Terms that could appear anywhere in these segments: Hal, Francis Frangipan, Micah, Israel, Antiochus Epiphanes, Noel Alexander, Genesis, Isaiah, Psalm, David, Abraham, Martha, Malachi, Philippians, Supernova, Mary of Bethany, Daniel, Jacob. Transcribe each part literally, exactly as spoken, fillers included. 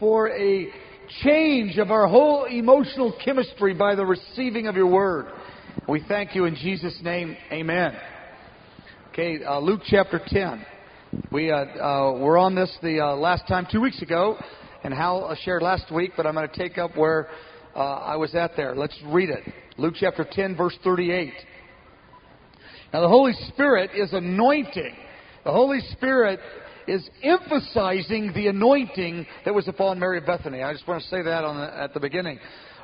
for a change of our whole emotional chemistry by the receiving of your word. We thank you in Jesus' name. Amen. Okay, uh, Luke chapter ten. We uh, uh, were on this the uh, last time two weeks ago, and Hal uh, shared last week, but I'm going to take up where uh, I was at there. Let's read it. Luke chapter ten, verse thirty-eight. Now, the Holy Spirit is anointing. The Holy Spirit is emphasizing the anointing that was upon Mary of Bethany. I just want to say that on the, at the beginning.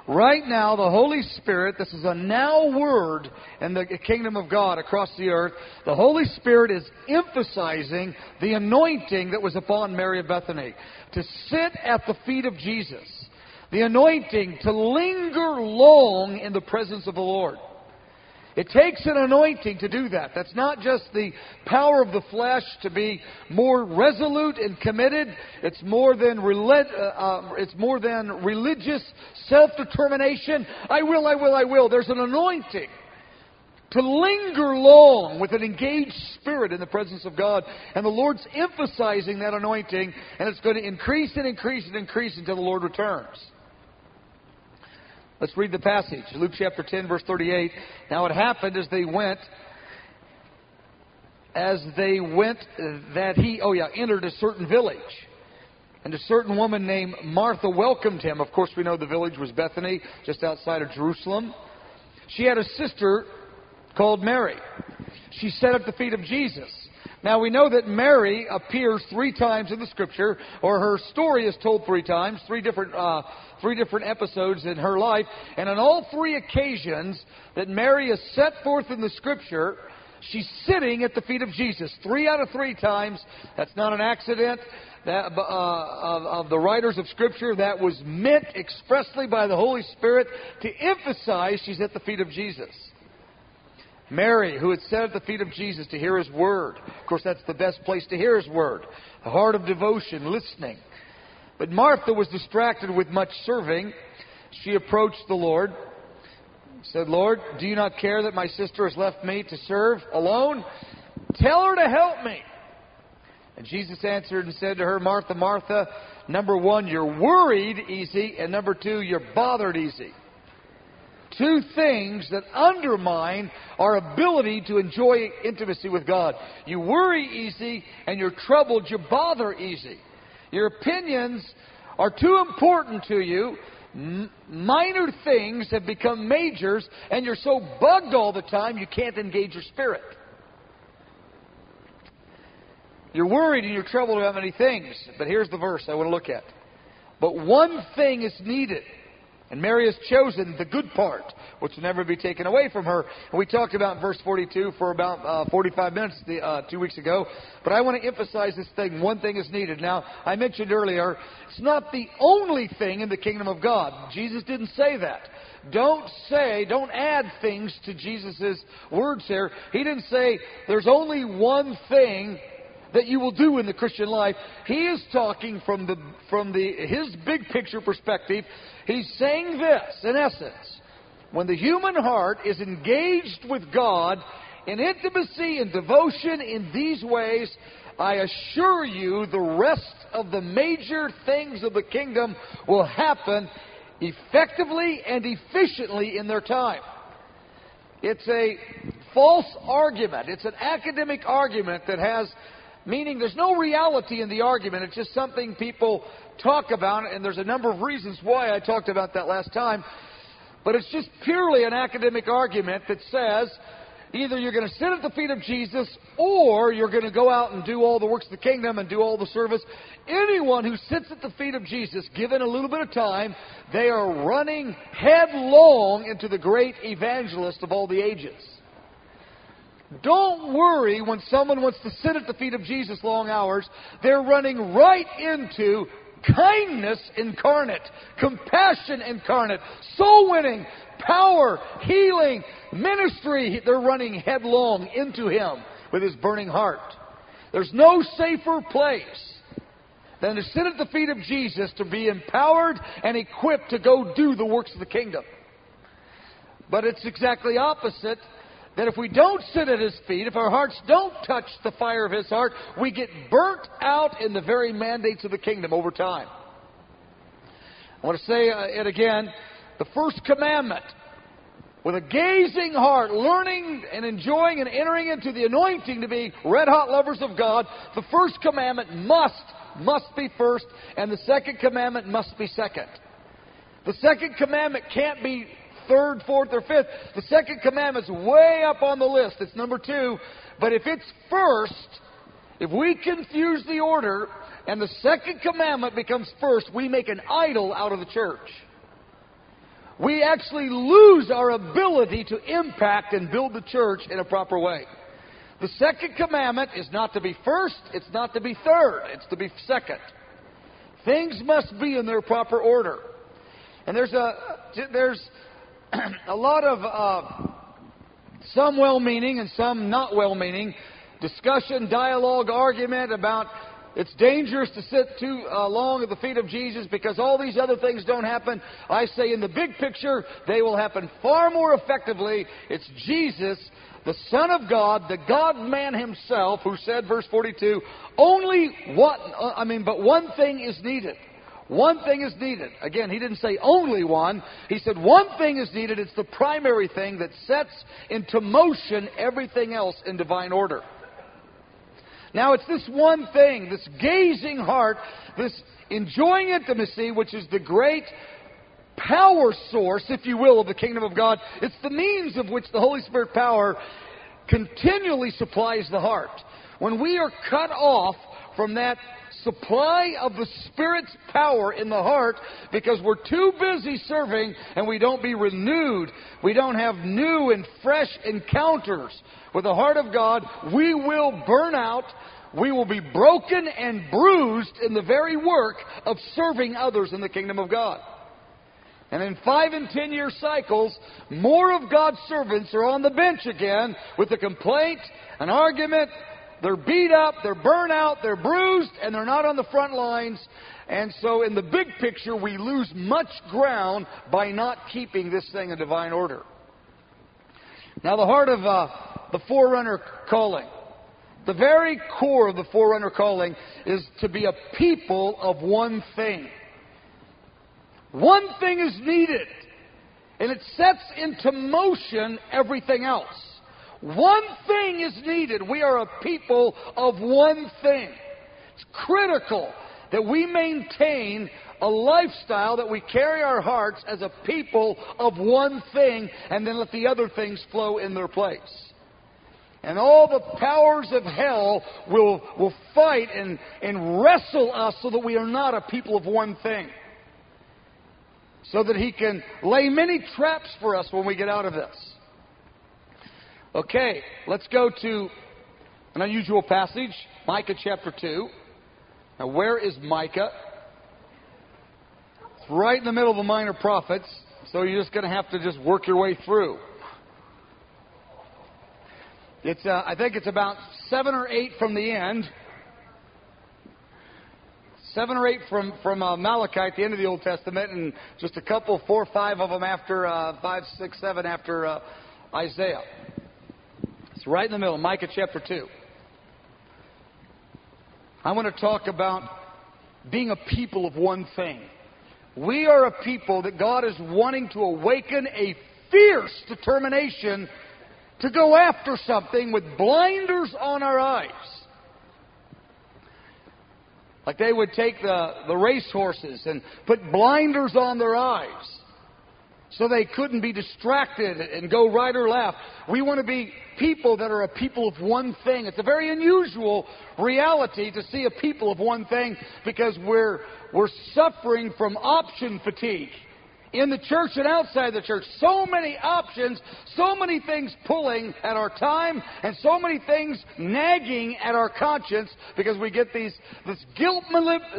Right now, the Holy Spirit, this is a now word in the kingdom of God across the earth. The Holy Spirit is emphasizing the anointing that was upon Mary of Bethany to sit at the feet of Jesus. The anointing to linger long in the presence of the Lord. It takes an anointing to do that. That's not just the power of the flesh to be more resolute and committed. It's more than relig- uh, uh, it's more than religious self-determination. I will, I will, I will. There's an anointing to linger long with an engaged spirit in the presence of God. And the Lord's emphasizing that anointing, and it's going to increase and increase and increase until the Lord returns. Let's read the passage. Luke chapter ten, verse thirty-eight. Now it happened as they went, as they went that he, oh yeah, entered a certain village. And a certain woman named Martha welcomed him. Of course, we know the village was Bethany, just outside of Jerusalem. She had a sister called Mary. She sat at the feet of Jesus. Now we know that Mary appears three times in the Scripture, or her story is told three times, three different uh, three different episodes in her life. And on all three occasions that Mary is set forth in the Scripture, she's sitting at the feet of Jesus. Three out of three times. That's not an accident that, uh, of, of the writers of Scripture. That was meant expressly by the Holy Spirit to emphasize she's at the feet of Jesus. Mary, who had sat at the feet of Jesus to hear his word. Of course, that's the best place to hear his word. A heart of devotion, listening. But Martha was distracted with much serving. She approached the Lord, said, Lord, do you not care that my sister has left me to serve alone? Tell her to help me. And Jesus answered and said to her, Martha, Martha, number one, you're worried easy, and number two, you're bothered easy. Two things that undermine our ability to enjoy intimacy with God. You worry easy, and you're troubled, you bother easy. Your opinions are too important to you. M- minor things have become majors, and you're so bugged all the time you can't engage your spirit. You're worried and you're troubled about many things. But here's the verse I want to look at. But one thing is needed. And Mary has chosen the good part, which will never be taken away from her. And we talked about verse forty-two for about uh, forty-five minutes the, uh, two weeks ago. But I want to emphasize this thing, one thing is needed. Now, I mentioned earlier, it's not the only thing in the kingdom of God. Jesus didn't say that. Don't say, don't add things to Jesus' words here. He didn't say there's only one thing that you will do in the Christian life. He is talking from the from the his big picture perspective. He's saying this, in essence. When the human heart is engaged with God in intimacy and devotion in these ways, I assure you the rest of the major things of the kingdom will happen effectively and efficiently in their time. It's a false argument. It's an academic argument that has... meaning there's no reality in the argument. It's just something people talk about, and there's a number of reasons why I talked about that last time. But it's just purely an academic argument that says either you're going to sit at the feet of Jesus or you're going to go out and do all the works of the kingdom and do all the service. Anyone who sits at the feet of Jesus, given a little bit of time, they are running headlong into the great evangelist of all the ages. Don't worry when someone wants to sit at the feet of Jesus long hours. They're running right into kindness incarnate, compassion incarnate, soul winning, power, healing, ministry. They're running headlong into him with his burning heart. There's no safer place than to sit at the feet of Jesus to be empowered and equipped to go do the works of the kingdom. But it's exactly opposite. That if we don't sit at his feet, if our hearts don't touch the fire of his heart, we get burnt out in the very mandates of the kingdom over time. I want to say it again. The first commandment, with a gazing heart, learning and enjoying and entering into the anointing to be red-hot lovers of God, the first commandment must, must be first, and the second commandment must be second. The second commandment can't be third, fourth, or fifth. The second commandment's way up on the list. It's number two. But if it's first, if we confuse the order and the second commandment becomes first, we make an idol out of the church. We actually lose our ability to impact and build the church in a proper way. The second commandment is not to be first, it's not to be third, it's to be second. Things must be in their proper order. And there's a, there's a lot of uh, some well-meaning and some not well-meaning discussion, dialogue, argument about it's dangerous to sit too uh, long at the feet of Jesus because all these other things don't happen. I say in the big picture, they will happen far more effectively. It's Jesus, the Son of God, the God-man himself, who said, verse forty-two, only what, I mean, but one thing is needed. One thing is needed. Again, he didn't say only one. He said one thing is needed. It's the primary thing that sets into motion everything else in divine order. Now, it's this one thing, this gazing heart, this enjoying intimacy, which is the great power source, if you will, of the kingdom of God. It's the means of which the Holy Spirit power continually supplies the heart. When we are cut off from that supply of the Spirit's power in the heart because we're too busy serving and we don't be renewed, we don't have new and fresh encounters with the heart of God, we will burn out, we will be broken and bruised in the very work of serving others in the kingdom of God. And in five and ten year cycles, more of God's servants are on the bench again with a complaint, an argument. They're beat up, they're burnt out, they're bruised, and they're not on the front lines. And so in the big picture, we lose much ground by not keeping this thing in divine order. Now, the heart of uh, the forerunner calling, the very core of the forerunner calling is to be a people of one thing. One thing is needed, and it sets into motion everything else. One thing is needed. We are a people of one thing. It's critical that we maintain a lifestyle that we carry our hearts as a people of one thing and then let the other things flow in their place. And all the powers of hell will, will fight and, and wrestle us so that we are not a people of one thing. So that he can lay many traps for us when we get out of this. Okay, let's go to an unusual passage, Micah chapter two. Now, where is Micah? It's right in the middle of the minor prophets, so you're just going to have to just work your way through. It's, uh, I think it's about seven or eight from the end. Seven or eight from, from uh, Malachi at the end of the Old Testament, and just a couple, four or five of them after, uh, five, six, seven after uh, Isaiah. It's right in the middle, Micah chapter two. I want to talk about being a people of one thing. We are a people that God is wanting to awaken a fierce determination to go after something with blinders on our eyes. Like they would take the, the racehorses and put blinders on their eyes so they couldn't be distracted and go right or left. We want to be people that are a people of one thing. It's a very unusual reality to see a people of one thing because we're we're suffering from option fatigue in the church and outside the church. So many options, so many things pulling at our time, and so many things nagging at our conscience because we get these this guilt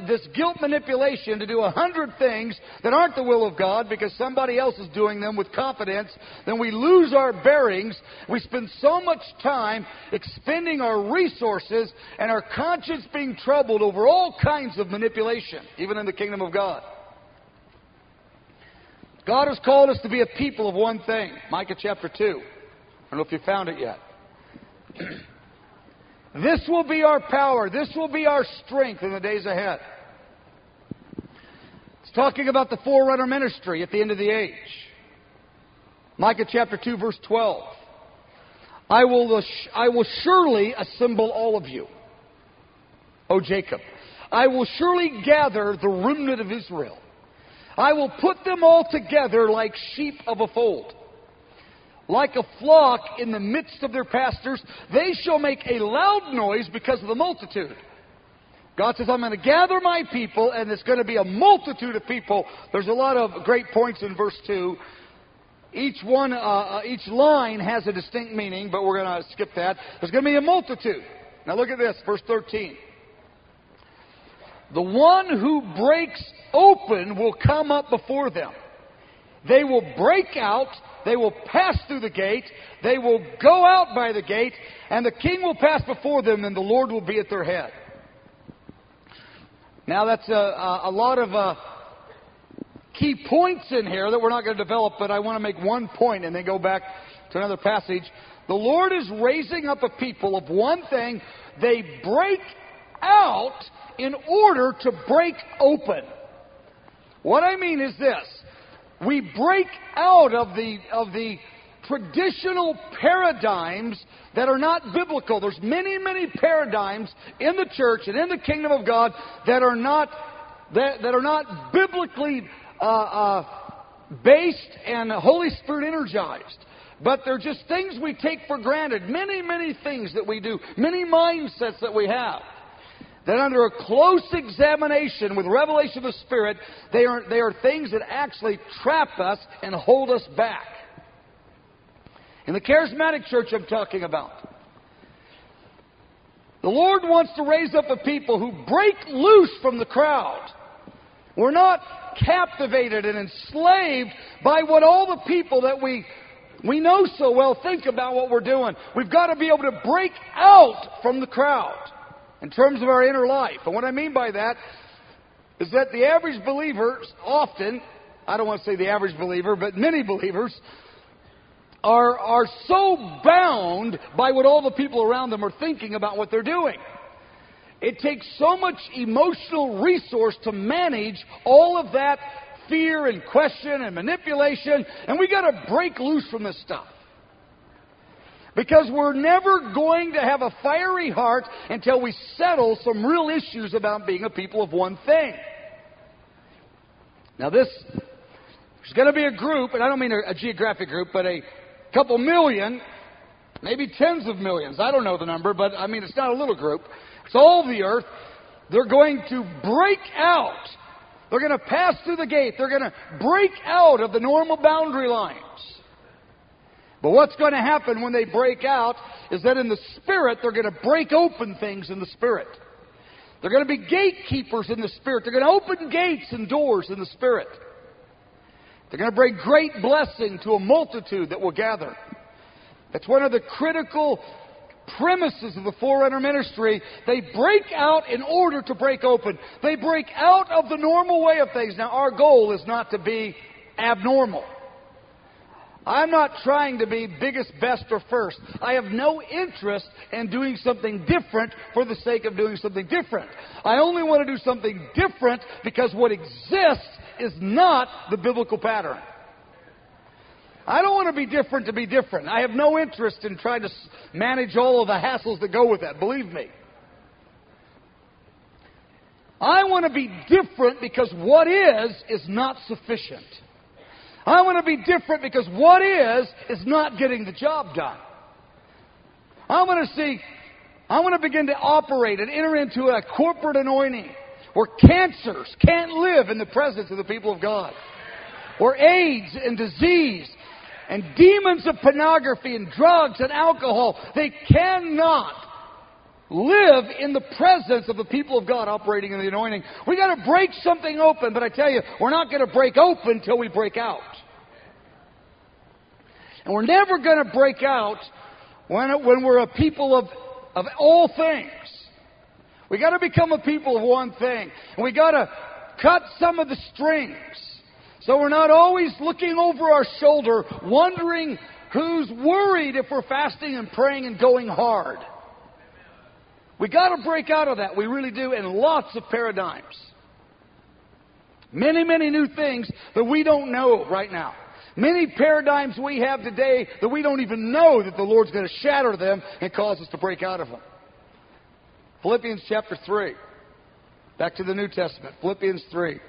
this guilt manipulation to do a hundred things that aren't the will of God because somebody else is doing them with confidence. Then we lose our bearings. We spend so much time expending our resources and our conscience being troubled over all kinds of manipulation, even in the kingdom of God. God has called us to be a people of one thing. Micah chapter two. I don't know if you found it yet. This will be our power. This will be our strength in the days ahead. It's talking about the forerunner ministry at the end of the age. Micah chapter two, verse twelve. I will, I will surely assemble all of you, O Jacob. I will surely gather the remnant of Israel. I will put them all together like sheep of a fold. Like a flock in the midst of their pastors, they shall make a loud noise because of the multitude. God says, I'm going to gather my people, and it's going to be a multitude of people. There's a lot of great points in verse two. Each one, uh, each line has a distinct meaning, but we're going to skip that. There's going to be a multitude. Now look at this, verse thirteen. The one who breaks open will come up before them. They will break out, they will pass through the gate, they will go out by the gate, and the king will pass before them, and the Lord will be at their head. Now that's a, a lot of uh, key points in here that we're not going to develop, but I want to make one point and then go back to another passage. The Lord is raising up a people of one thing. They break out in order to break open. What I mean is this. We break out of the of the traditional paradigms that are not biblical. There's many, many paradigms in the church and in the kingdom of God that are not that, that are not biblically uh, uh, based and Holy Spirit energized. But they're just things we take for granted. Many, many things that we do. Many mindsets that we have. That under a close examination with revelation of the Spirit, they are, they are things that actually trap us and hold us back. In the charismatic church I'm talking about, the Lord wants to raise up a people who break loose from the crowd. We're not captivated and enslaved by what all the people that we... we know so well think about what we're doing. We've got to be able to break out from the crowd in terms of our inner life. And what I mean by that is that the average believer often, I don't want to say the average believer, but many believers are, are so bound by what all the people around them are thinking about what they're doing. It takes so much emotional resource to manage all of that fear and question and manipulation, and we got to break loose from this stuff. Because we're never going to have a fiery heart until we settle some real issues about being a people of one thing. Now this, there's going to be a group, and I don't mean a, a geographic group, but a couple million, maybe tens of millions, I don't know the number, but I mean it's not a little group. It's all the earth. They're going to break out. They're going to pass through the gate. They're going to break out of the normal boundary lines. But what's going to happen when they break out is that in the Spirit, they're going to break open things in the Spirit. They're going to be gatekeepers in the Spirit. They're going to open gates and doors in the Spirit. They're going to bring great blessing to a multitude that will gather. That's one of the critical premises of the forerunner ministry. They break out in order to break open. They break out of the normal way of things. Now, our goal is not to be abnormal. I'm not trying to be biggest, best, or first. I have no interest in doing something different for the sake of doing something different. I only want to do something different because what exists is not the biblical pattern. I don't want to be different to be different. I have no interest in trying to manage all of the hassles that go with that, believe me. I want to be different because what is is not sufficient. I want to be different because what is is not getting the job done. I want to see, I want to begin to operate and enter into a corporate anointing where cancers can't live in the presence of the people of God, where AIDS and disease and demons of pornography and drugs and alcohol, they cannot live in the presence of the people of God operating in the anointing. We got to break something open, but I tell you, we're not going to break open until we break out. And we're never going to break out when, when we're a people of, of all things. We got to become a people of one thing. And we got to cut some of the strings. So we're not always looking over our shoulder, wondering who's worried if we're fasting and praying and going hard. We got to break out of that. We really do in lots of paradigms. Many, many new things that we don't know right now. Many paradigms we have today that we don't even know that the Lord's going to shatter them and cause us to break out of them. Philippians chapter three. Back to the New Testament. Philippians three.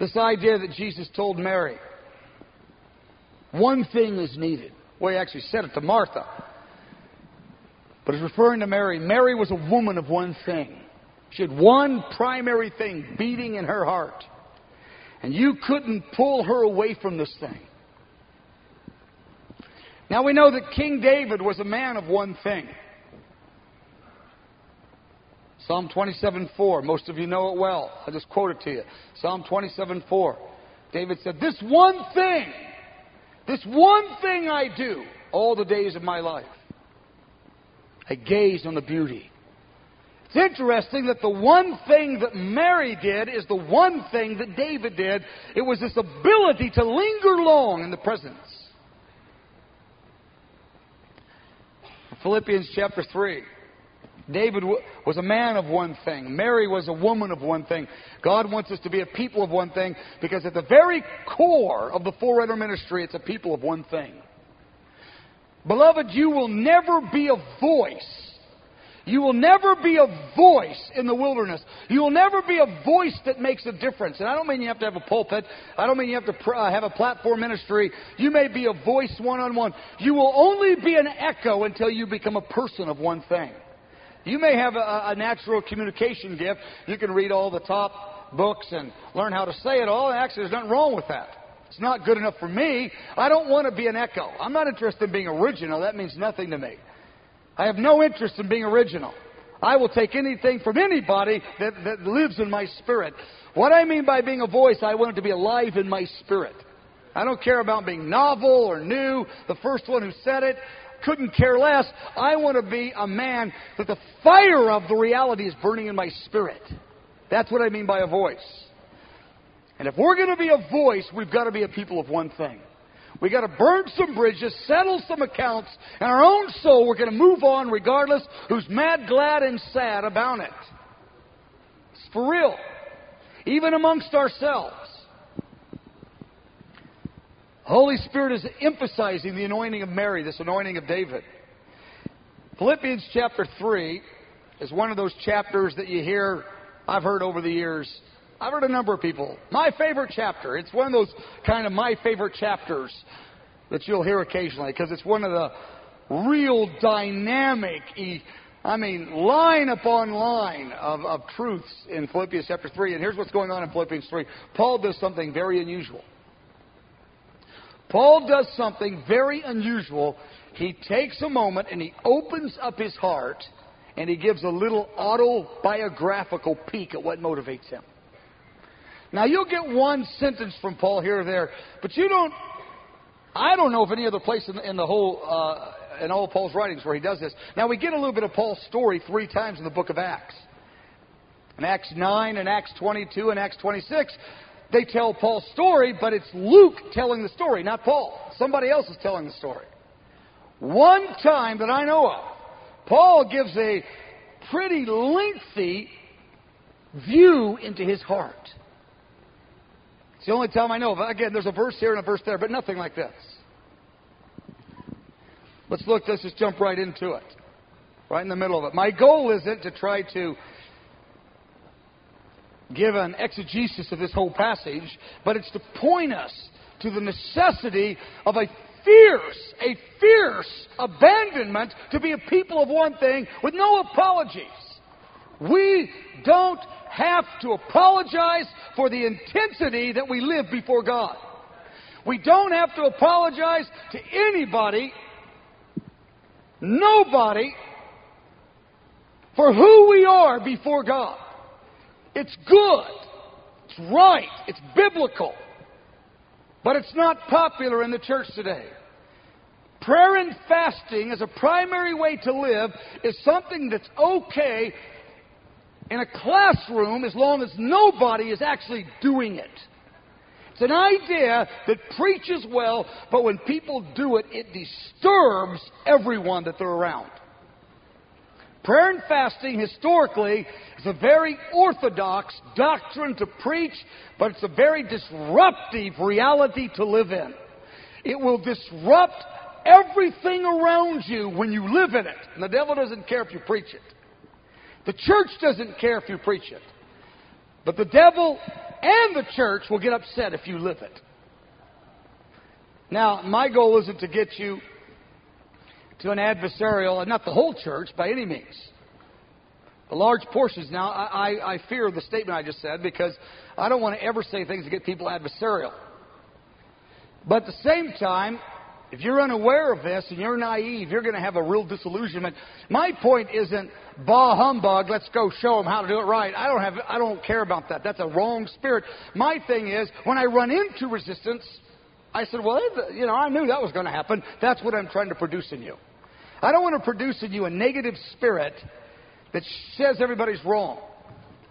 This idea that Jesus told Mary, one thing is needed. Well, he actually said it to Martha. But he's referring to Mary. Mary was a woman of one thing. She had one primary thing beating in her heart. And you couldn't pull her away from this thing. Now we know that King David was a man of one thing. Psalm twenty-seven four. Most of you know it well. I'll just quote it to you. Psalm twenty-seven four. David said, "This one thing, this one thing I do all the days of my life. I gaze on the beauty." It's interesting that the one thing that Mary did is the one thing that David did. It was this ability to linger long in the presence. Philippians chapter three. David was a man of one thing. Mary was a woman of one thing. God wants us to be a people of one thing, because at the very core of the forerunner ministry, it's a people of one thing. Beloved, you will never be a voice. You will never be a voice in the wilderness. You will never be a voice that makes a difference. And I don't mean you have to have a pulpit. I don't mean you have to pr- have a platform ministry. You may be a voice one-on-one. You will only be an echo until you become a person of one thing. You may have a, a natural communication gift. You can read all the top books and learn how to say it all. And actually, there's nothing wrong with that. It's not good enough for me. I don't want to be an echo. I'm not interested in being original. That means nothing to me. I have no interest in being original. I will take anything from anybody that, that lives in my spirit. What I mean by being a voice, I want it to be alive in my spirit. I don't care about being novel or new. The first one who said it couldn't care less. I want to be a man that the fire of the reality is burning in my spirit. That's what I mean by a voice. And if we're going to be a voice, we've got to be a people of one thing. We got to burn some bridges, settle some accounts, and our own soul, we're going to move on regardless who's mad, glad, and sad about it. It's for real. Even amongst ourselves. The Holy Spirit is emphasizing the anointing of Mary, this anointing of David. Philippians chapter three is one of those chapters that you hear, I've heard over the years, I've heard a number of people, my favorite chapter. It's one of those kind of my favorite chapters that you'll hear occasionally, because it's one of the real dynamic, I mean, line upon line of, of truths in Philippians chapter three. And here's what's going on in Philippians three. Paul does something very unusual. Paul does something very unusual. He takes a moment and he opens up his heart and he gives a little autobiographical peek at what motivates him. Now, you'll get one sentence from Paul here or there, but you don't, I don't know of any other place in, in the whole, uh, in all of Paul's writings where he does this. Now, we get a little bit of Paul's story three times in the book of Acts. In Acts nine, in Acts twenty-two, and Acts twenty-six, they tell Paul's story, but it's Luke telling the story, not Paul. Somebody else is telling the story. One time that I know of, Paul gives a pretty lengthy view into his heart. It's the only time I know of. Again, there's a verse here and a verse there, but nothing like this. Let's look, let's just jump right into it. Right in the middle of it. My goal isn't to try to give an exegesis of this whole passage, but it's to point us to the necessity of a fierce, a fierce abandonment to be a people of one thing with no apologies. We don't have to apologize for the intensity that we live before God. We don't have to apologize to anybody, nobody, for who we are before God. It's good. It's right. It's biblical. But it's not popular in the church today. Prayer and fasting as a primary way to live is something that's okay in a classroom, as long as nobody is actually doing it. It's an idea that preaches well, but when people do it, it disturbs everyone that they're around. Prayer and fasting, historically, is a very orthodox doctrine to preach, but it's a very disruptive reality to live in. It will disrupt everything around you when you live in it. And the devil doesn't care if you preach it. The church doesn't care if you preach it. But the devil and the church will get upset if you live it. Now, my goal isn't to get you to an adversarial, and not the whole church by any means. The large portions now, I, I, I fear the statement I just said because I don't want to ever say things to get people adversarial. But at the same time, if you're unaware of this and you're naive, you're going to have a real disillusionment. My point isn't, bah humbug, let's go show them how to do it right. I don't have, I don't care about that. That's a wrong spirit. My thing is, when I run into resistance, I said, well, you know, I knew that was going to happen. That's what I'm trying to produce in you. I don't want to produce in you a negative spirit that says everybody's wrong.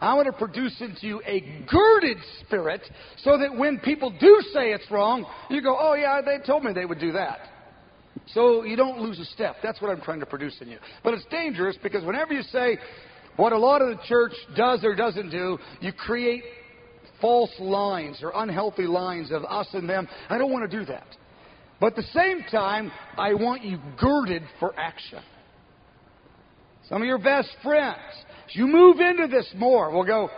I want to produce into you a girded spirit so that when people do say it's wrong, you go, oh, yeah, they told me they would do that. So you don't lose a step. That's what I'm trying to produce in you. But it's dangerous because whenever you say what a lot of the church does or doesn't do, you create false lines or unhealthy lines of us and them. I don't want to do that. But at the same time, I want you girded for action. Some of your best friends, as you move into this more, will go,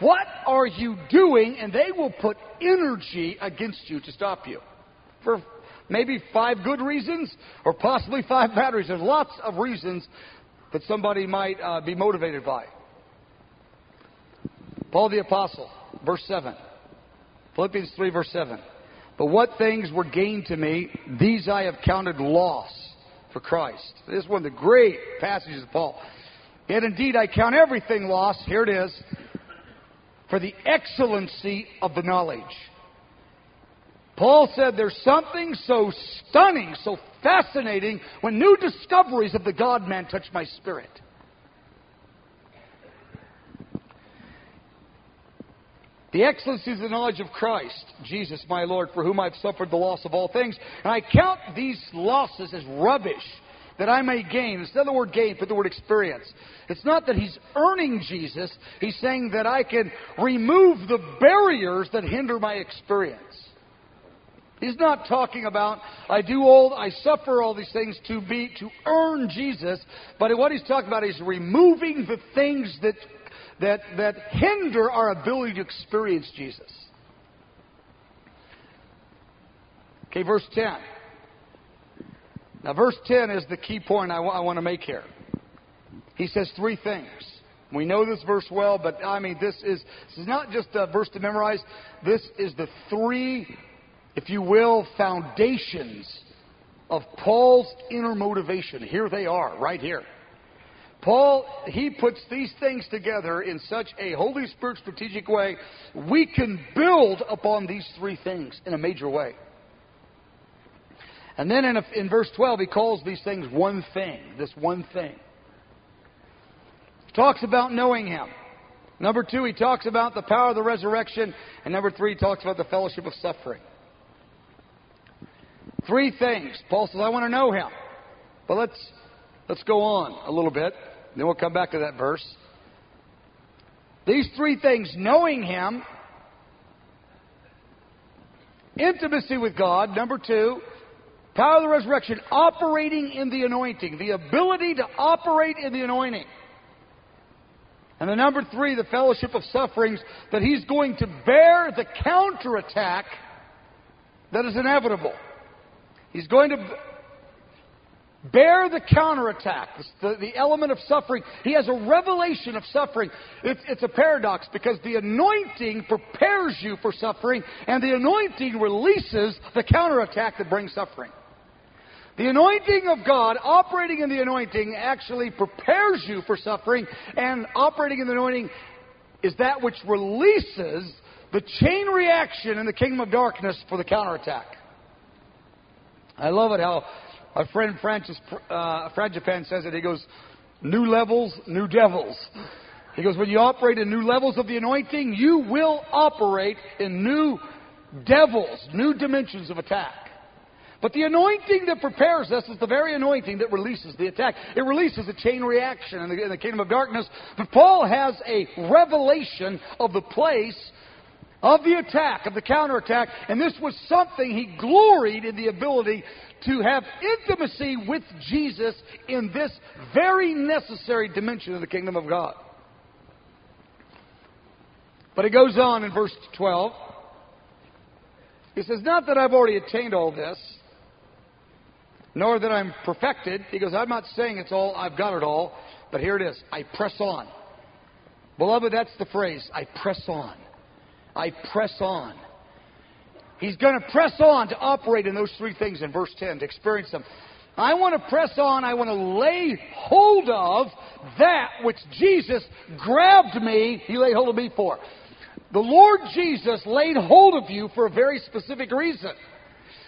what are you doing? And they will put energy against you to stop you. For maybe five good reasons or possibly five bad reasons. There's lots of reasons that somebody might uh, be motivated by. Paul the Apostle, verse seven. Philippians three, verse seven. But what things were gained to me, these I have counted loss for Christ. This is one of the great passages of Paul. Yet indeed I count everything lost, here it is, for the excellency of the knowledge. Paul said there's something so stunning, so fascinating, when new discoveries of the God-man touch my spirit. The excellency of the knowledge of Christ, Jesus my Lord, for whom I've suffered the loss of all things. And I count these losses as rubbish, that I may gain. It's not the word gain, but the word experience. It's not that he's earning Jesus. He's saying that I can remove the barriers that hinder my experience. He's not talking about, I do all, I suffer all these things to be, to earn Jesus. But what he's talking about is removing the things that That, that hinder our ability to experience Jesus. Okay, verse ten. Now, verse ten is the key point I, w- I want to make here. He says three things. We know this verse well, but I mean, this is, this is not just a verse to memorize. This is the three, if you will, foundations of Paul's inner motivation. Here they are, right here. Paul, he puts these things together in such a Holy Spirit strategic way, we can build upon these three things in a major way. And then in, a, in verse twelve, he calls these things one thing, this one thing. He talks about knowing him. Number two, he talks about the power of the resurrection. And number three, he talks about the fellowship of suffering. Three things. Paul says, I want to know him. But let's... Let's go on a little bit, then we'll come back to that verse. These three things, knowing him, intimacy with God, number two, power of the resurrection, operating in the anointing, the ability to operate in the anointing. And the number three, the fellowship of sufferings, that he's going to bear the counterattack that is inevitable. He's going to... Bear the counterattack, the, the element of suffering. He has a revelation of suffering. It's, it's a paradox because the anointing prepares you for suffering, and the anointing releases the counterattack that brings suffering. The anointing of God, operating in the anointing, actually prepares you for suffering, and operating in the anointing is that which releases the chain reaction in the kingdom of darkness for the counterattack. I love it how... Our friend Francis uh, Frangipan says it. He goes, new levels, new devils. He goes, when you operate in new levels of the anointing, you will operate in new devils, new dimensions of attack. But the anointing that prepares us is the very anointing that releases the attack. It releases a chain reaction in the, in the kingdom of darkness. But Paul has a revelation of the place of the attack, of the counterattack. And this was something he gloried in, the ability to have intimacy with Jesus in this very necessary dimension of the kingdom of God. But it goes on in verse twelve. He says, not that I've already attained all this, nor that I'm perfected. He goes, I'm not saying it's all, I've got it all, but here it is. I press on. Beloved, that's the phrase. I press on. I press on. He's going to press on to operate in those three things in verse ten, to experience them. I want to press on. I want to lay hold of that which Jesus grabbed me. He laid hold of me for. The Lord Jesus laid hold of you for a very specific reason.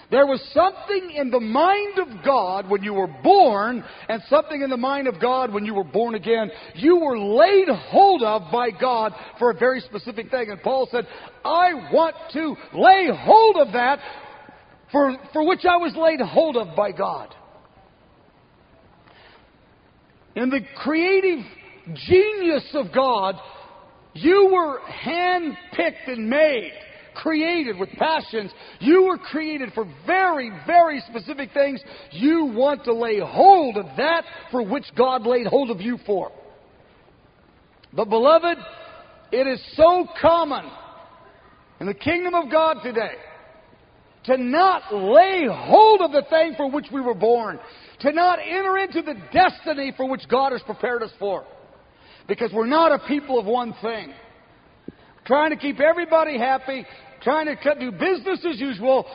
There was something in the mind of God when you were born, and something in the mind of God when you were born again. You were laid hold of by God for a very specific thing. And Paul said, I want to lay hold of that for, for which I was laid hold of by God. In the creative genius of God, you were handpicked and made, created with passions. You were created for very, very specific things. You want to lay hold of that for which God laid hold of you for. But beloved, it is so common in the kingdom of God today to not lay hold of the thing for which we were born, to not enter into the destiny for which God has prepared us for. Because we're not a people of one thing. Trying to keep everybody happy, trying to do business as usual.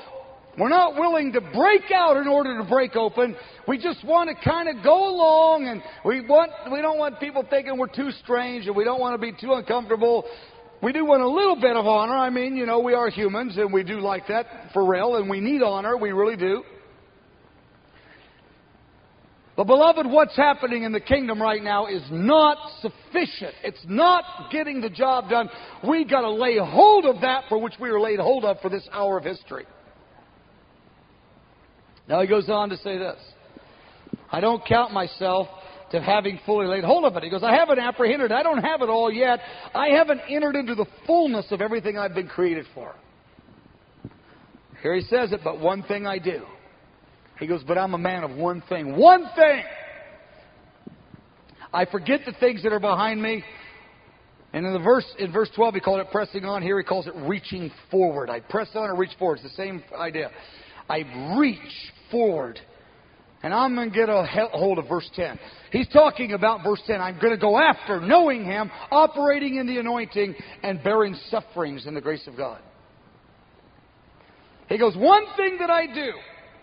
We're not willing to break out in order to break open. We just want to kind of go along, and we want we don't want people thinking we're too strange, and we don't want to be too uncomfortable. We do want a little bit of honor. I mean, you know, we are humans, and we do like that for real, and we need honor. We really do. But beloved, what's happening in the kingdom right now is not sufficient. It's not getting the job done. We got to lay hold of that for which we were laid hold of for this hour of history. Now he goes on to say this. I don't count myself to having fully laid hold of it. He goes, I haven't apprehended. I don't have it all yet. I haven't entered into the fullness of everything I've been created for. Here he says it, but one thing I do. He goes, but I'm a man of one thing. One thing! I forget the things that are behind me. And in the verse, in verse twelve, he called it pressing on. Here he calls it reaching forward. I press on and reach forward. It's the same idea. I reach forward. And I'm going to get a hold of verse ten. He's talking about verse ten. I'm going to go after knowing him, operating in the anointing, and bearing sufferings in the grace of God. He goes, one thing that I do.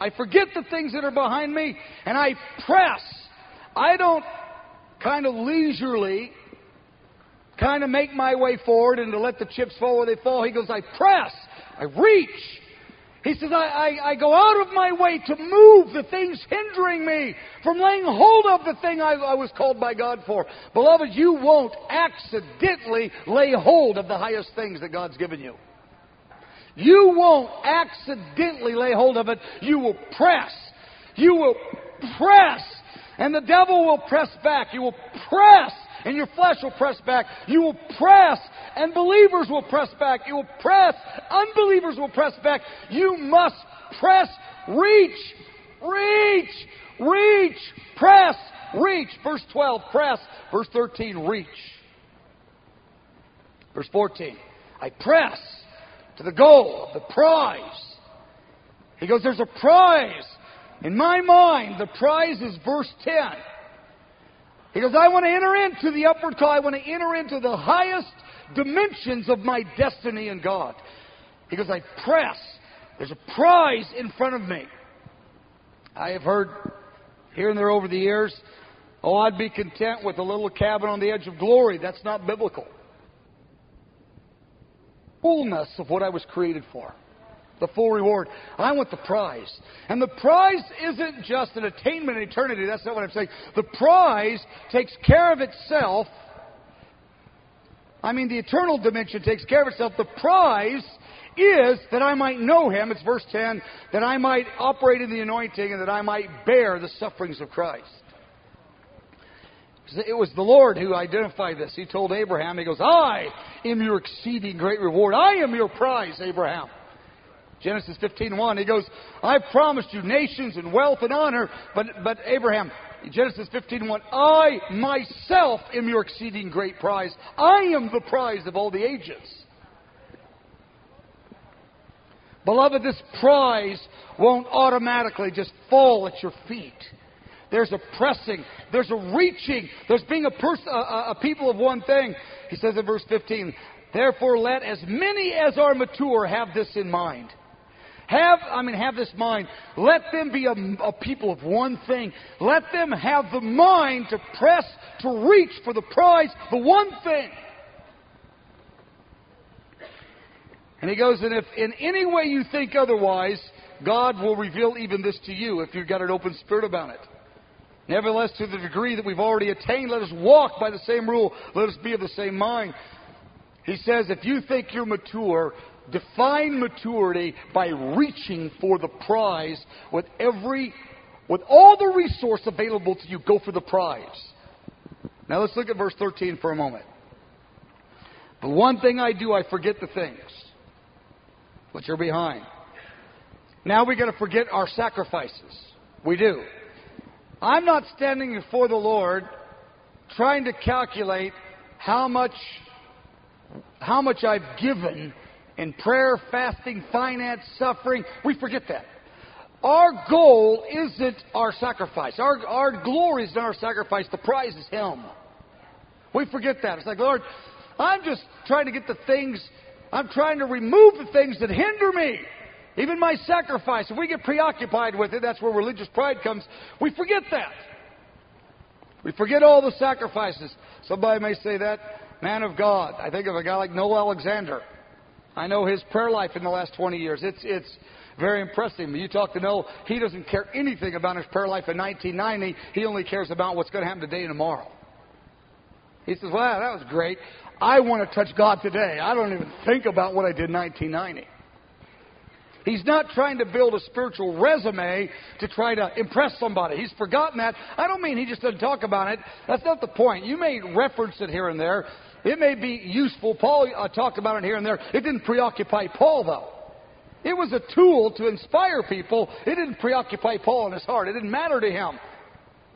I forget the things that are behind me, and I press. I don't kind of leisurely kind of make my way forward and to let the chips fall where they fall. He goes, I press. I reach. He says, I, I, I go out of my way to move the things hindering me from laying hold of the thing I, I was called by God for. Beloved, you won't accidentally lay hold of the highest things that God's given you. You won't accidentally lay hold of it. You will press. You will press. And the devil will press back. You will press. And your flesh will press back. You will press. And believers will press back. You will press. Unbelievers will press back. You must press. Reach. Reach. Reach. Press. Reach. Verse twelve, press. Verse thirteen, reach. Verse fourteen, I press. To the goal, the prize. He goes, there's a prize. In my mind, the prize is verse ten. He goes, I want to enter into the upward call. I want to enter into the highest dimensions of my destiny in God. He goes, I press. There's a prize in front of me. I have heard here and there over the years, oh, I'd be content with a little cabin on the edge of glory. That's not biblical. Fullness of what I was created for. The full reward. I want the prize. And the prize isn't just an attainment in eternity. That's not what I'm saying. The prize takes care of itself. I mean, the eternal dimension takes care of itself. The prize is that I might know him, it's verse ten, that I might operate in the anointing and that I might bear the sufferings of Christ. It was the Lord who identified this. He told Abraham, he goes, I am your exceeding great reward. I am your prize, Abraham. Genesis fifteen one, he goes, I promised you nations and wealth and honor, but, but Abraham, Genesis fifteen one, I myself am your exceeding great prize. I am the prize of all the ages. Beloved, this prize won't automatically just fall at your feet. There's a pressing. There's a reaching. There's being a, pers- a, a people of one thing. He says in verse fifteen, therefore let as many as are mature have this in mind. Have, I mean, have this mind. Let them be a, a people of one thing. Let them have the mind to press, to reach for the prize, the one thing. And he goes, and if in any way you think otherwise, God will reveal even this to you if you've got an open spirit about it. Nevertheless, to the degree that we've already attained, let us walk by the same rule. Let us be of the same mind. He says, if you think you're mature, define maturity by reaching for the prize with every, with all the resource available to you. Go for the prize. Now let's look at verse thirteen for a moment. The one thing I do, I forget the things which are behind. Now we got to forget our sacrifices. We do. I'm not standing before the Lord trying to calculate how much how much I've given in prayer, fasting, finance, suffering. We forget that. Our goal isn't our sacrifice. Our, our glory is not our sacrifice. The prize is Him. We forget that. It's like, Lord, I'm just trying to get the things, I'm trying to remove the things that hinder me. Even my sacrifice, if we get preoccupied with it, that's where religious pride comes. We forget that. We forget all the sacrifices. Somebody may say that, man of God. I think of a guy like Noel Alexander. I know his prayer life in the last twenty years. It's it's very impressive. You talk to Noel, he doesn't care anything about his prayer life in nineteen ninety. He only cares about what's going to happen today and tomorrow. He says, wow, that was great. I want to touch God today. I don't even think about what I did in nineteen ninety. He's not trying to build a spiritual resume to try to impress somebody. He's forgotten that. I don't mean he just doesn't talk about it. That's not the point. You may reference it here and there. It may be useful. Paul uh, talked about it here and there. It didn't preoccupy Paul, though. It was a tool to inspire people. It didn't preoccupy Paul in his heart. It didn't matter to him.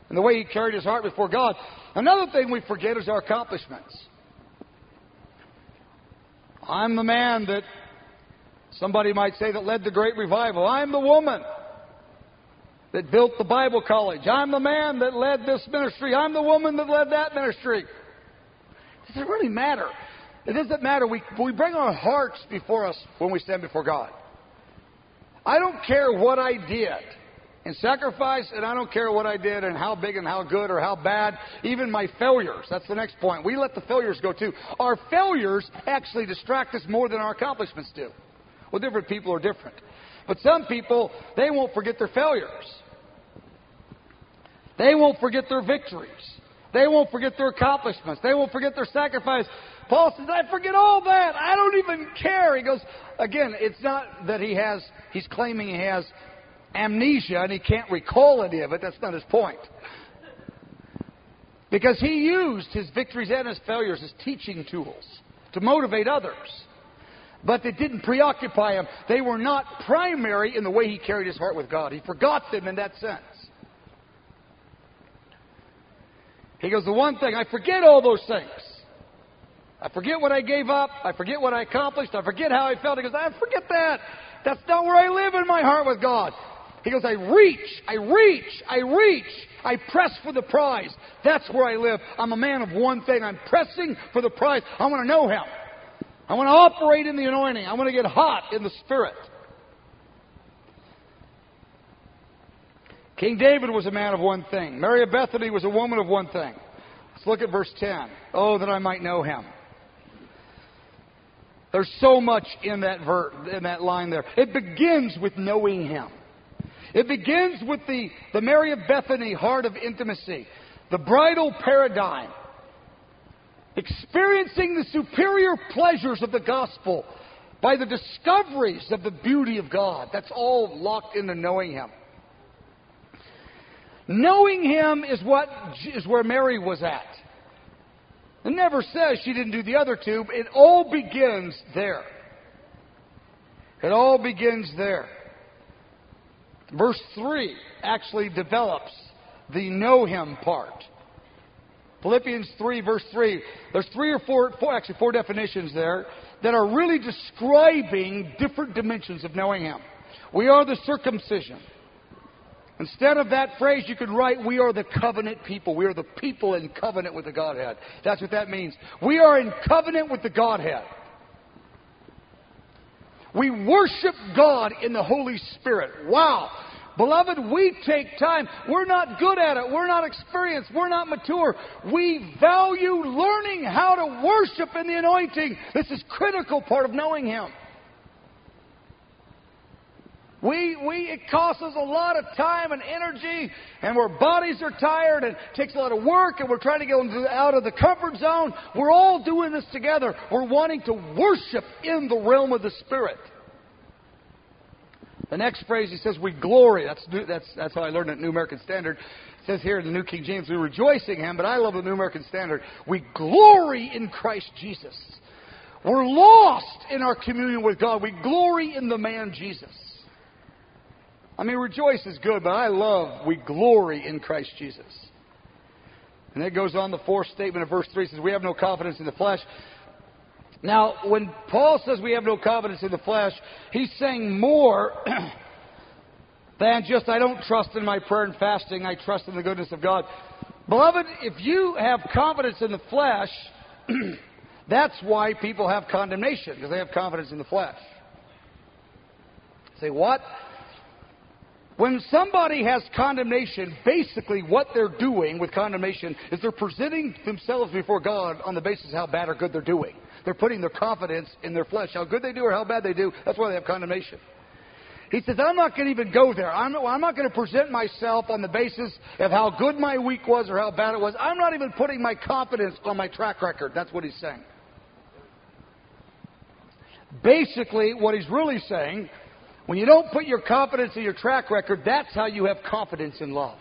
And the way he carried his heart before God. Another thing we forget is our accomplishments. I'm the man that... Somebody might say that led the great revival. I'm the woman that built the Bible college. I'm the man that led this ministry. I'm the woman that led that ministry. Does it really matter? It doesn't matter. We, we bring our hearts before us when we stand before God. I don't care what I did in sacrifice, and I don't care what I did and how big and how good or how bad, even my failures. That's the next point. We let the failures go too. Our failures actually distract us more than our accomplishments do. Well, different people are different. But some people, they won't forget their failures. They won't forget their victories. They won't forget their accomplishments. They won't forget their sacrifice. Paul says, I forget all that. I don't even care. He goes, again, it's not that he has, he's claiming he has amnesia and he can't recall any of it. That's not his point. Because he used his victories and his failures as teaching tools to motivate others. But they didn't preoccupy him. They were not primary in the way he carried his heart with God. He forgot them in that sense. He goes, the one thing, I forget all those things. I forget what I gave up. I forget what I accomplished. I forget how I felt. He goes, I forget that. That's not where I live in my heart with God. He goes, I reach, I reach, I reach. I press for the prize. That's where I live. I'm a man of one thing. I'm pressing for the prize. I want to know Him. I want to operate in the anointing. I want to get hot in the Spirit. King David was a man of one thing. Mary of Bethany was a woman of one thing. Let's look at verse ten. Oh, that I might know Him. There's so much in that verse, in that line there. It begins with knowing Him. It begins with the, the Mary of Bethany heart of intimacy. The bridal paradigm. Experiencing the superior pleasures of the gospel by the discoveries of the beauty of God. That's all locked into knowing Him. Knowing Him is what is where Mary was at. It never says she didn't do the other two. It all begins there. It all begins there. Verse three actually develops the know Him part. Philippians three, verse three. There's three or four, four, actually four definitions there that are really describing different dimensions of knowing Him. We are the circumcision. Instead of that phrase, you could write, we are the covenant people. We are the people in covenant with the Godhead. That's what that means. We are in covenant with the Godhead. We worship God in the Holy Spirit. Wow. Beloved, we take time. We're not good at it. We're not experienced. We're not mature. We value learning how to worship in the anointing. This is a critical part of knowing Him. We, we, it costs us a lot of time and energy, and our bodies are tired, and it takes a lot of work, and we're trying to get them out of the comfort zone. We're all doing this together. We're wanting to worship in the realm of the Spirit. The next phrase, he says, we glory. That's new, that's that's how I learned it, New American Standard. It says here in the New King James, we rejoice in Him, but I love the New American Standard. We glory in Christ Jesus. We're lost in our communion with God. We glory in the man Jesus. I mean, rejoice is good, but I love we glory in Christ Jesus. And it goes on, the fourth statement of verse three says, we have no confidence in the flesh. Now, when Paul says we have no confidence in the flesh, he's saying more than just, I don't trust in my prayer and fasting, I trust in the goodness of God. Beloved, if you have confidence in the flesh, that's why people have condemnation, because they have confidence in the flesh. Say, what? When somebody has condemnation, basically what they're doing with condemnation is they're presenting themselves before God on the basis of how bad or good they're doing. They're putting their confidence in their flesh. How good they do or how bad they do, that's why they have condemnation. He says, I'm not going to even go there. I'm, I'm not going to present myself on the basis of how good my week was or how bad it was. I'm not even putting my confidence on my track record. That's what he's saying. Basically, what he's really saying, when you don't put your confidence in your track record, that's how you have confidence in love.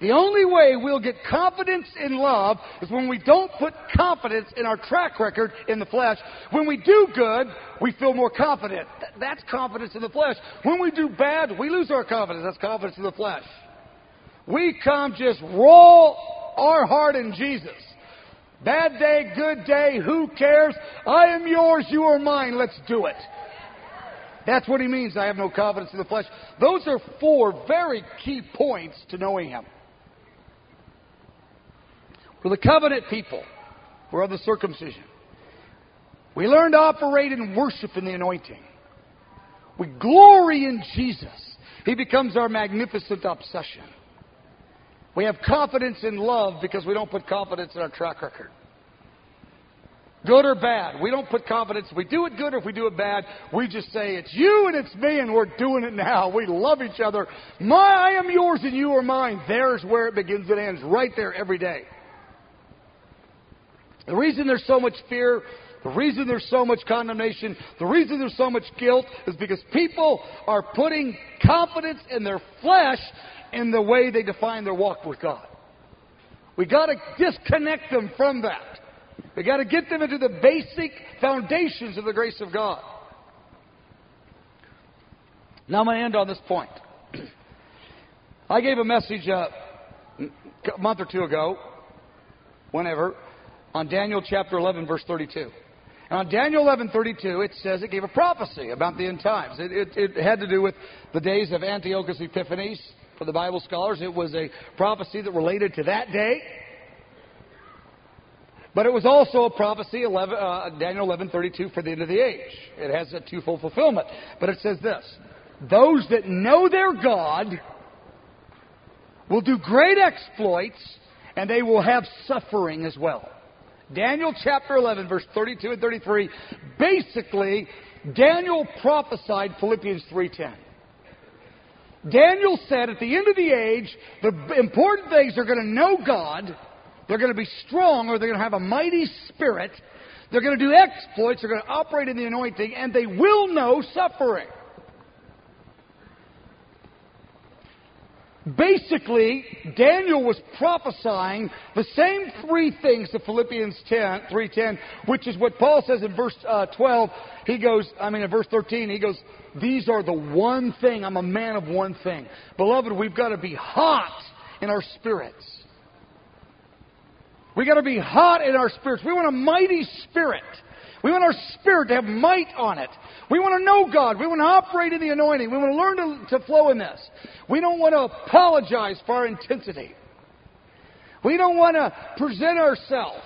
The only way we'll get confidence in love is when we don't put confidence in our track record in the flesh. When we do good, we feel more confident. That's confidence in the flesh. When we do bad, we lose our confidence. That's confidence in the flesh. We come just roll our heart in Jesus. Bad day, good day, who cares? I am yours, you are mine, let's do it. That's what he means, I have no confidence in the flesh. Those are four very key points to knowing Him. We're the covenant people. We're of the circumcision. We learn to operate and worship in the anointing. We glory in Jesus. He becomes our magnificent obsession. We have confidence in love because we don't put confidence in our track record. Good or bad, we don't put confidence. If we do it good or if we do it bad, we just say, it's you and it's me and we're doing it now. We love each other. My, I am yours and you are mine. There's where it begins and ends, right there every day. The reason there's so much fear, the reason there's so much condemnation, the reason there's so much guilt is because people are putting confidence in their flesh in the way they define their walk with God. We got to disconnect them from that. We got to get them into the basic foundations of the grace of God. Now I'm going to end on this point. I gave a message uh, a month or two ago, whenever, on Daniel chapter eleven, verse thirty-two. And on Daniel eleven, thirty-two, it says it gave a prophecy about the end times. It, it, it had to do with the days of Antiochus Epiphanes. For the Bible scholars, it was a prophecy that related to that day. But it was also a prophecy, eleven, uh, Daniel eleven, thirty-two, for the end of the age. It has a twofold fulfillment. But it says this, those that know their God will do great exploits, and they will have suffering as well. Daniel chapter eleven, verse thirty-two and thirty-three, basically, Daniel prophesied Philippians three ten. Daniel said at the end of the age, the important things are going to know God. They're going to be strong, or they're going to have a mighty spirit. They're going to do exploits. They're going to operate in the anointing, and they will know suffering. Basically, Daniel was prophesying the same three things to Philippians ten, three ten, which is what Paul says in verse uh, twelve. He goes, I mean, in verse thirteen, he goes, these are the one thing. I'm a man of one thing. Beloved, we've got to be hot in our spirits. We've got to be hot in our spirits. We want a mighty spirit. We want our spirit to have might on it. We want to know God. We want to operate in the anointing. We want to learn to, to flow in this. We don't want to apologize for our intensity. We don't want to present ourselves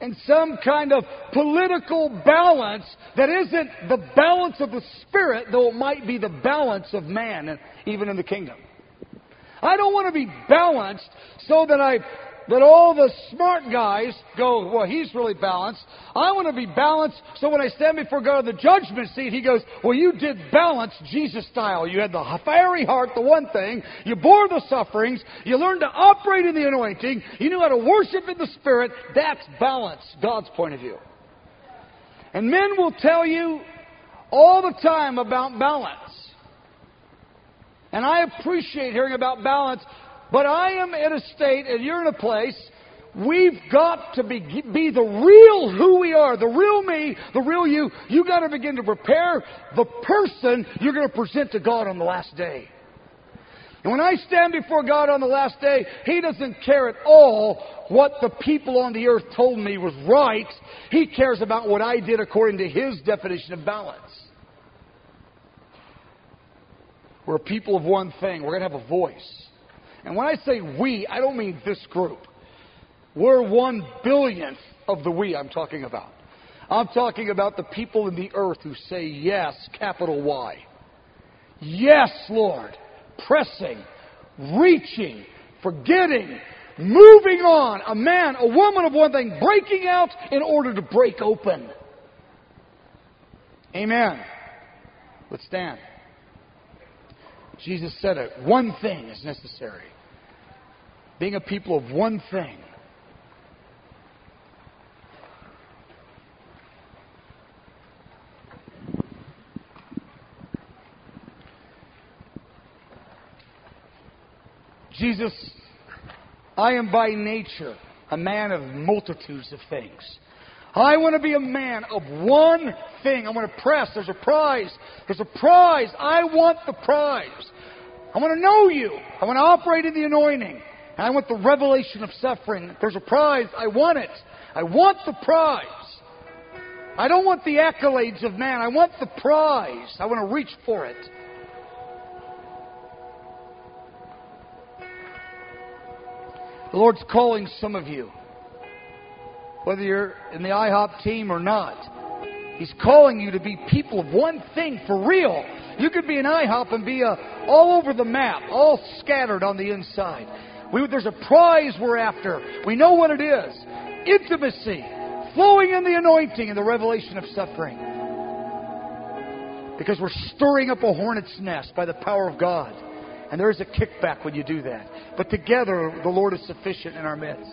in some kind of political balance that isn't the balance of the Spirit, though it might be the balance of man, even in the kingdom. I don't want to be balanced so that I... That all the smart guys go, well, he's really balanced. I want to be balanced so when I stand before God in the judgment seat, he goes, well, you did balance Jesus style. You had the fiery heart, the one thing. You bore the sufferings. You learned to operate in the anointing. You knew how to worship in the Spirit. That's balance, God's point of view. And men will tell you all the time about balance. And I appreciate hearing about balance. But I am in a state, and you're in a place, we've got to be, be the real who we are, the real me, the real you. You've got to begin to prepare the person you're going to present to God on the last day. And when I stand before God on the last day, He doesn't care at all what the people on the earth told me was right. He cares about what I did according to His definition of balance. We're a people of one thing. We're going to have a voice. And when I say we, I don't mean this group. We're one billionth of the we I'm talking about. I'm talking about the people in the earth who say yes, capital Y. Yes, Lord. Pressing, reaching, forgetting, moving on. A man, a woman of one thing, breaking out in order to break open. Amen. Let's stand. Jesus said it. One thing is necessary. Being a people of one thing. Jesus, I am by nature a man of multitudes of things. I want to be a man of one thing. I want to press. There's a prize. There's a prize. I want the prize. I want to know you. I want to operate in the anointing. And I want the revelation of suffering. There's a prize. I want it. I want the prize. I don't want the accolades of man. I want the prize. I want to reach for it. The Lord's calling some of you. Whether you're in the I hop team or not, He's calling you to be people of one thing for real. You could be an I hop and be a, all over the map, all scattered on the inside. We, there's a prize we're after. We know what it is. Intimacy, flowing in the anointing and the revelation of suffering. Because we're stirring up a hornet's nest by the power of God. And there is a kickback when you do that. But together, the Lord is sufficient in our midst.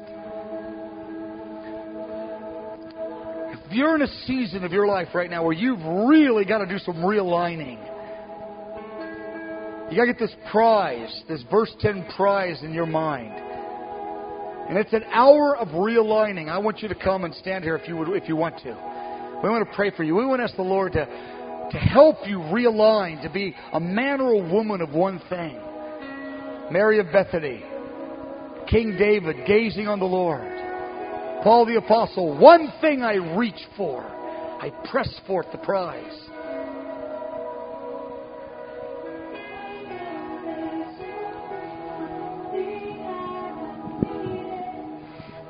If you're in a season of your life right now where you've really got to do some realigning, you got to get this prize, this verse ten prize in your mind. And it's an hour of realigning. I want you to come and stand here if you would, if you want to. We want to pray for you. We want to ask the Lord to, to help you realign, to be a man or a woman of one thing. Mary of Bethany, King David, gazing on the Lord. Paul the Apostle, one thing I reach for. I press forth the prize.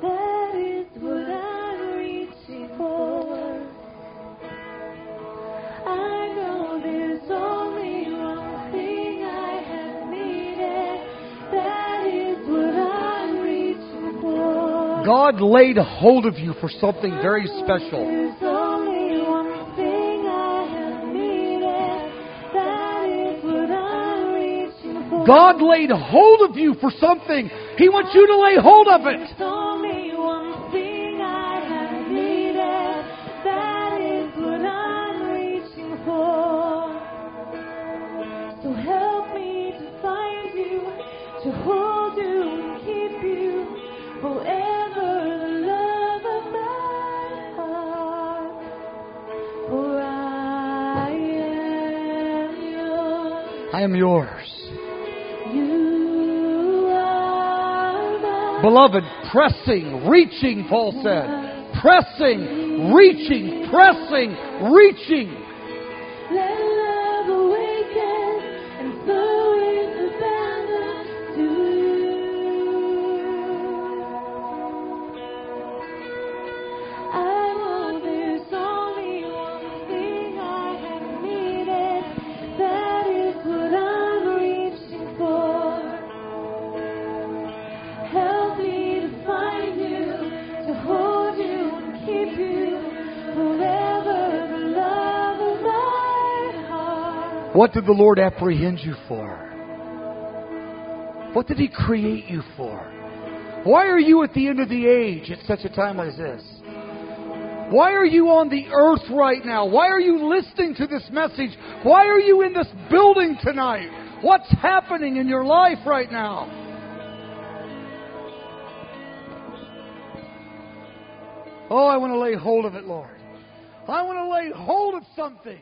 That is what I'm reaching for. I know there's only one thing I have needed. That is what I'm reaching for. God laid hold of you for something very special. There's only one thing I have needed. That is what I'm reaching for. God laid hold of you for something. He wants you to lay hold of it. There's only one thing I have needed. I am yours. You are mine. Beloved, pressing, reaching, Paul said. Pressing, reaching, pressing, reaching. Let love awaken and flow in the banner to you. I know there's only one thing I have needed. That is what I'm reaching for. Help me to find you, to hold you and keep you forever. What did the Lord apprehend you for? What did He create you for? Why are you at the end of the age at such a time as this? Why are you on the earth right now? Why are you listening to this message? Why are you in this building tonight? What's happening in your life right now? Oh, I want to lay hold of it, Lord. I want to lay hold of something.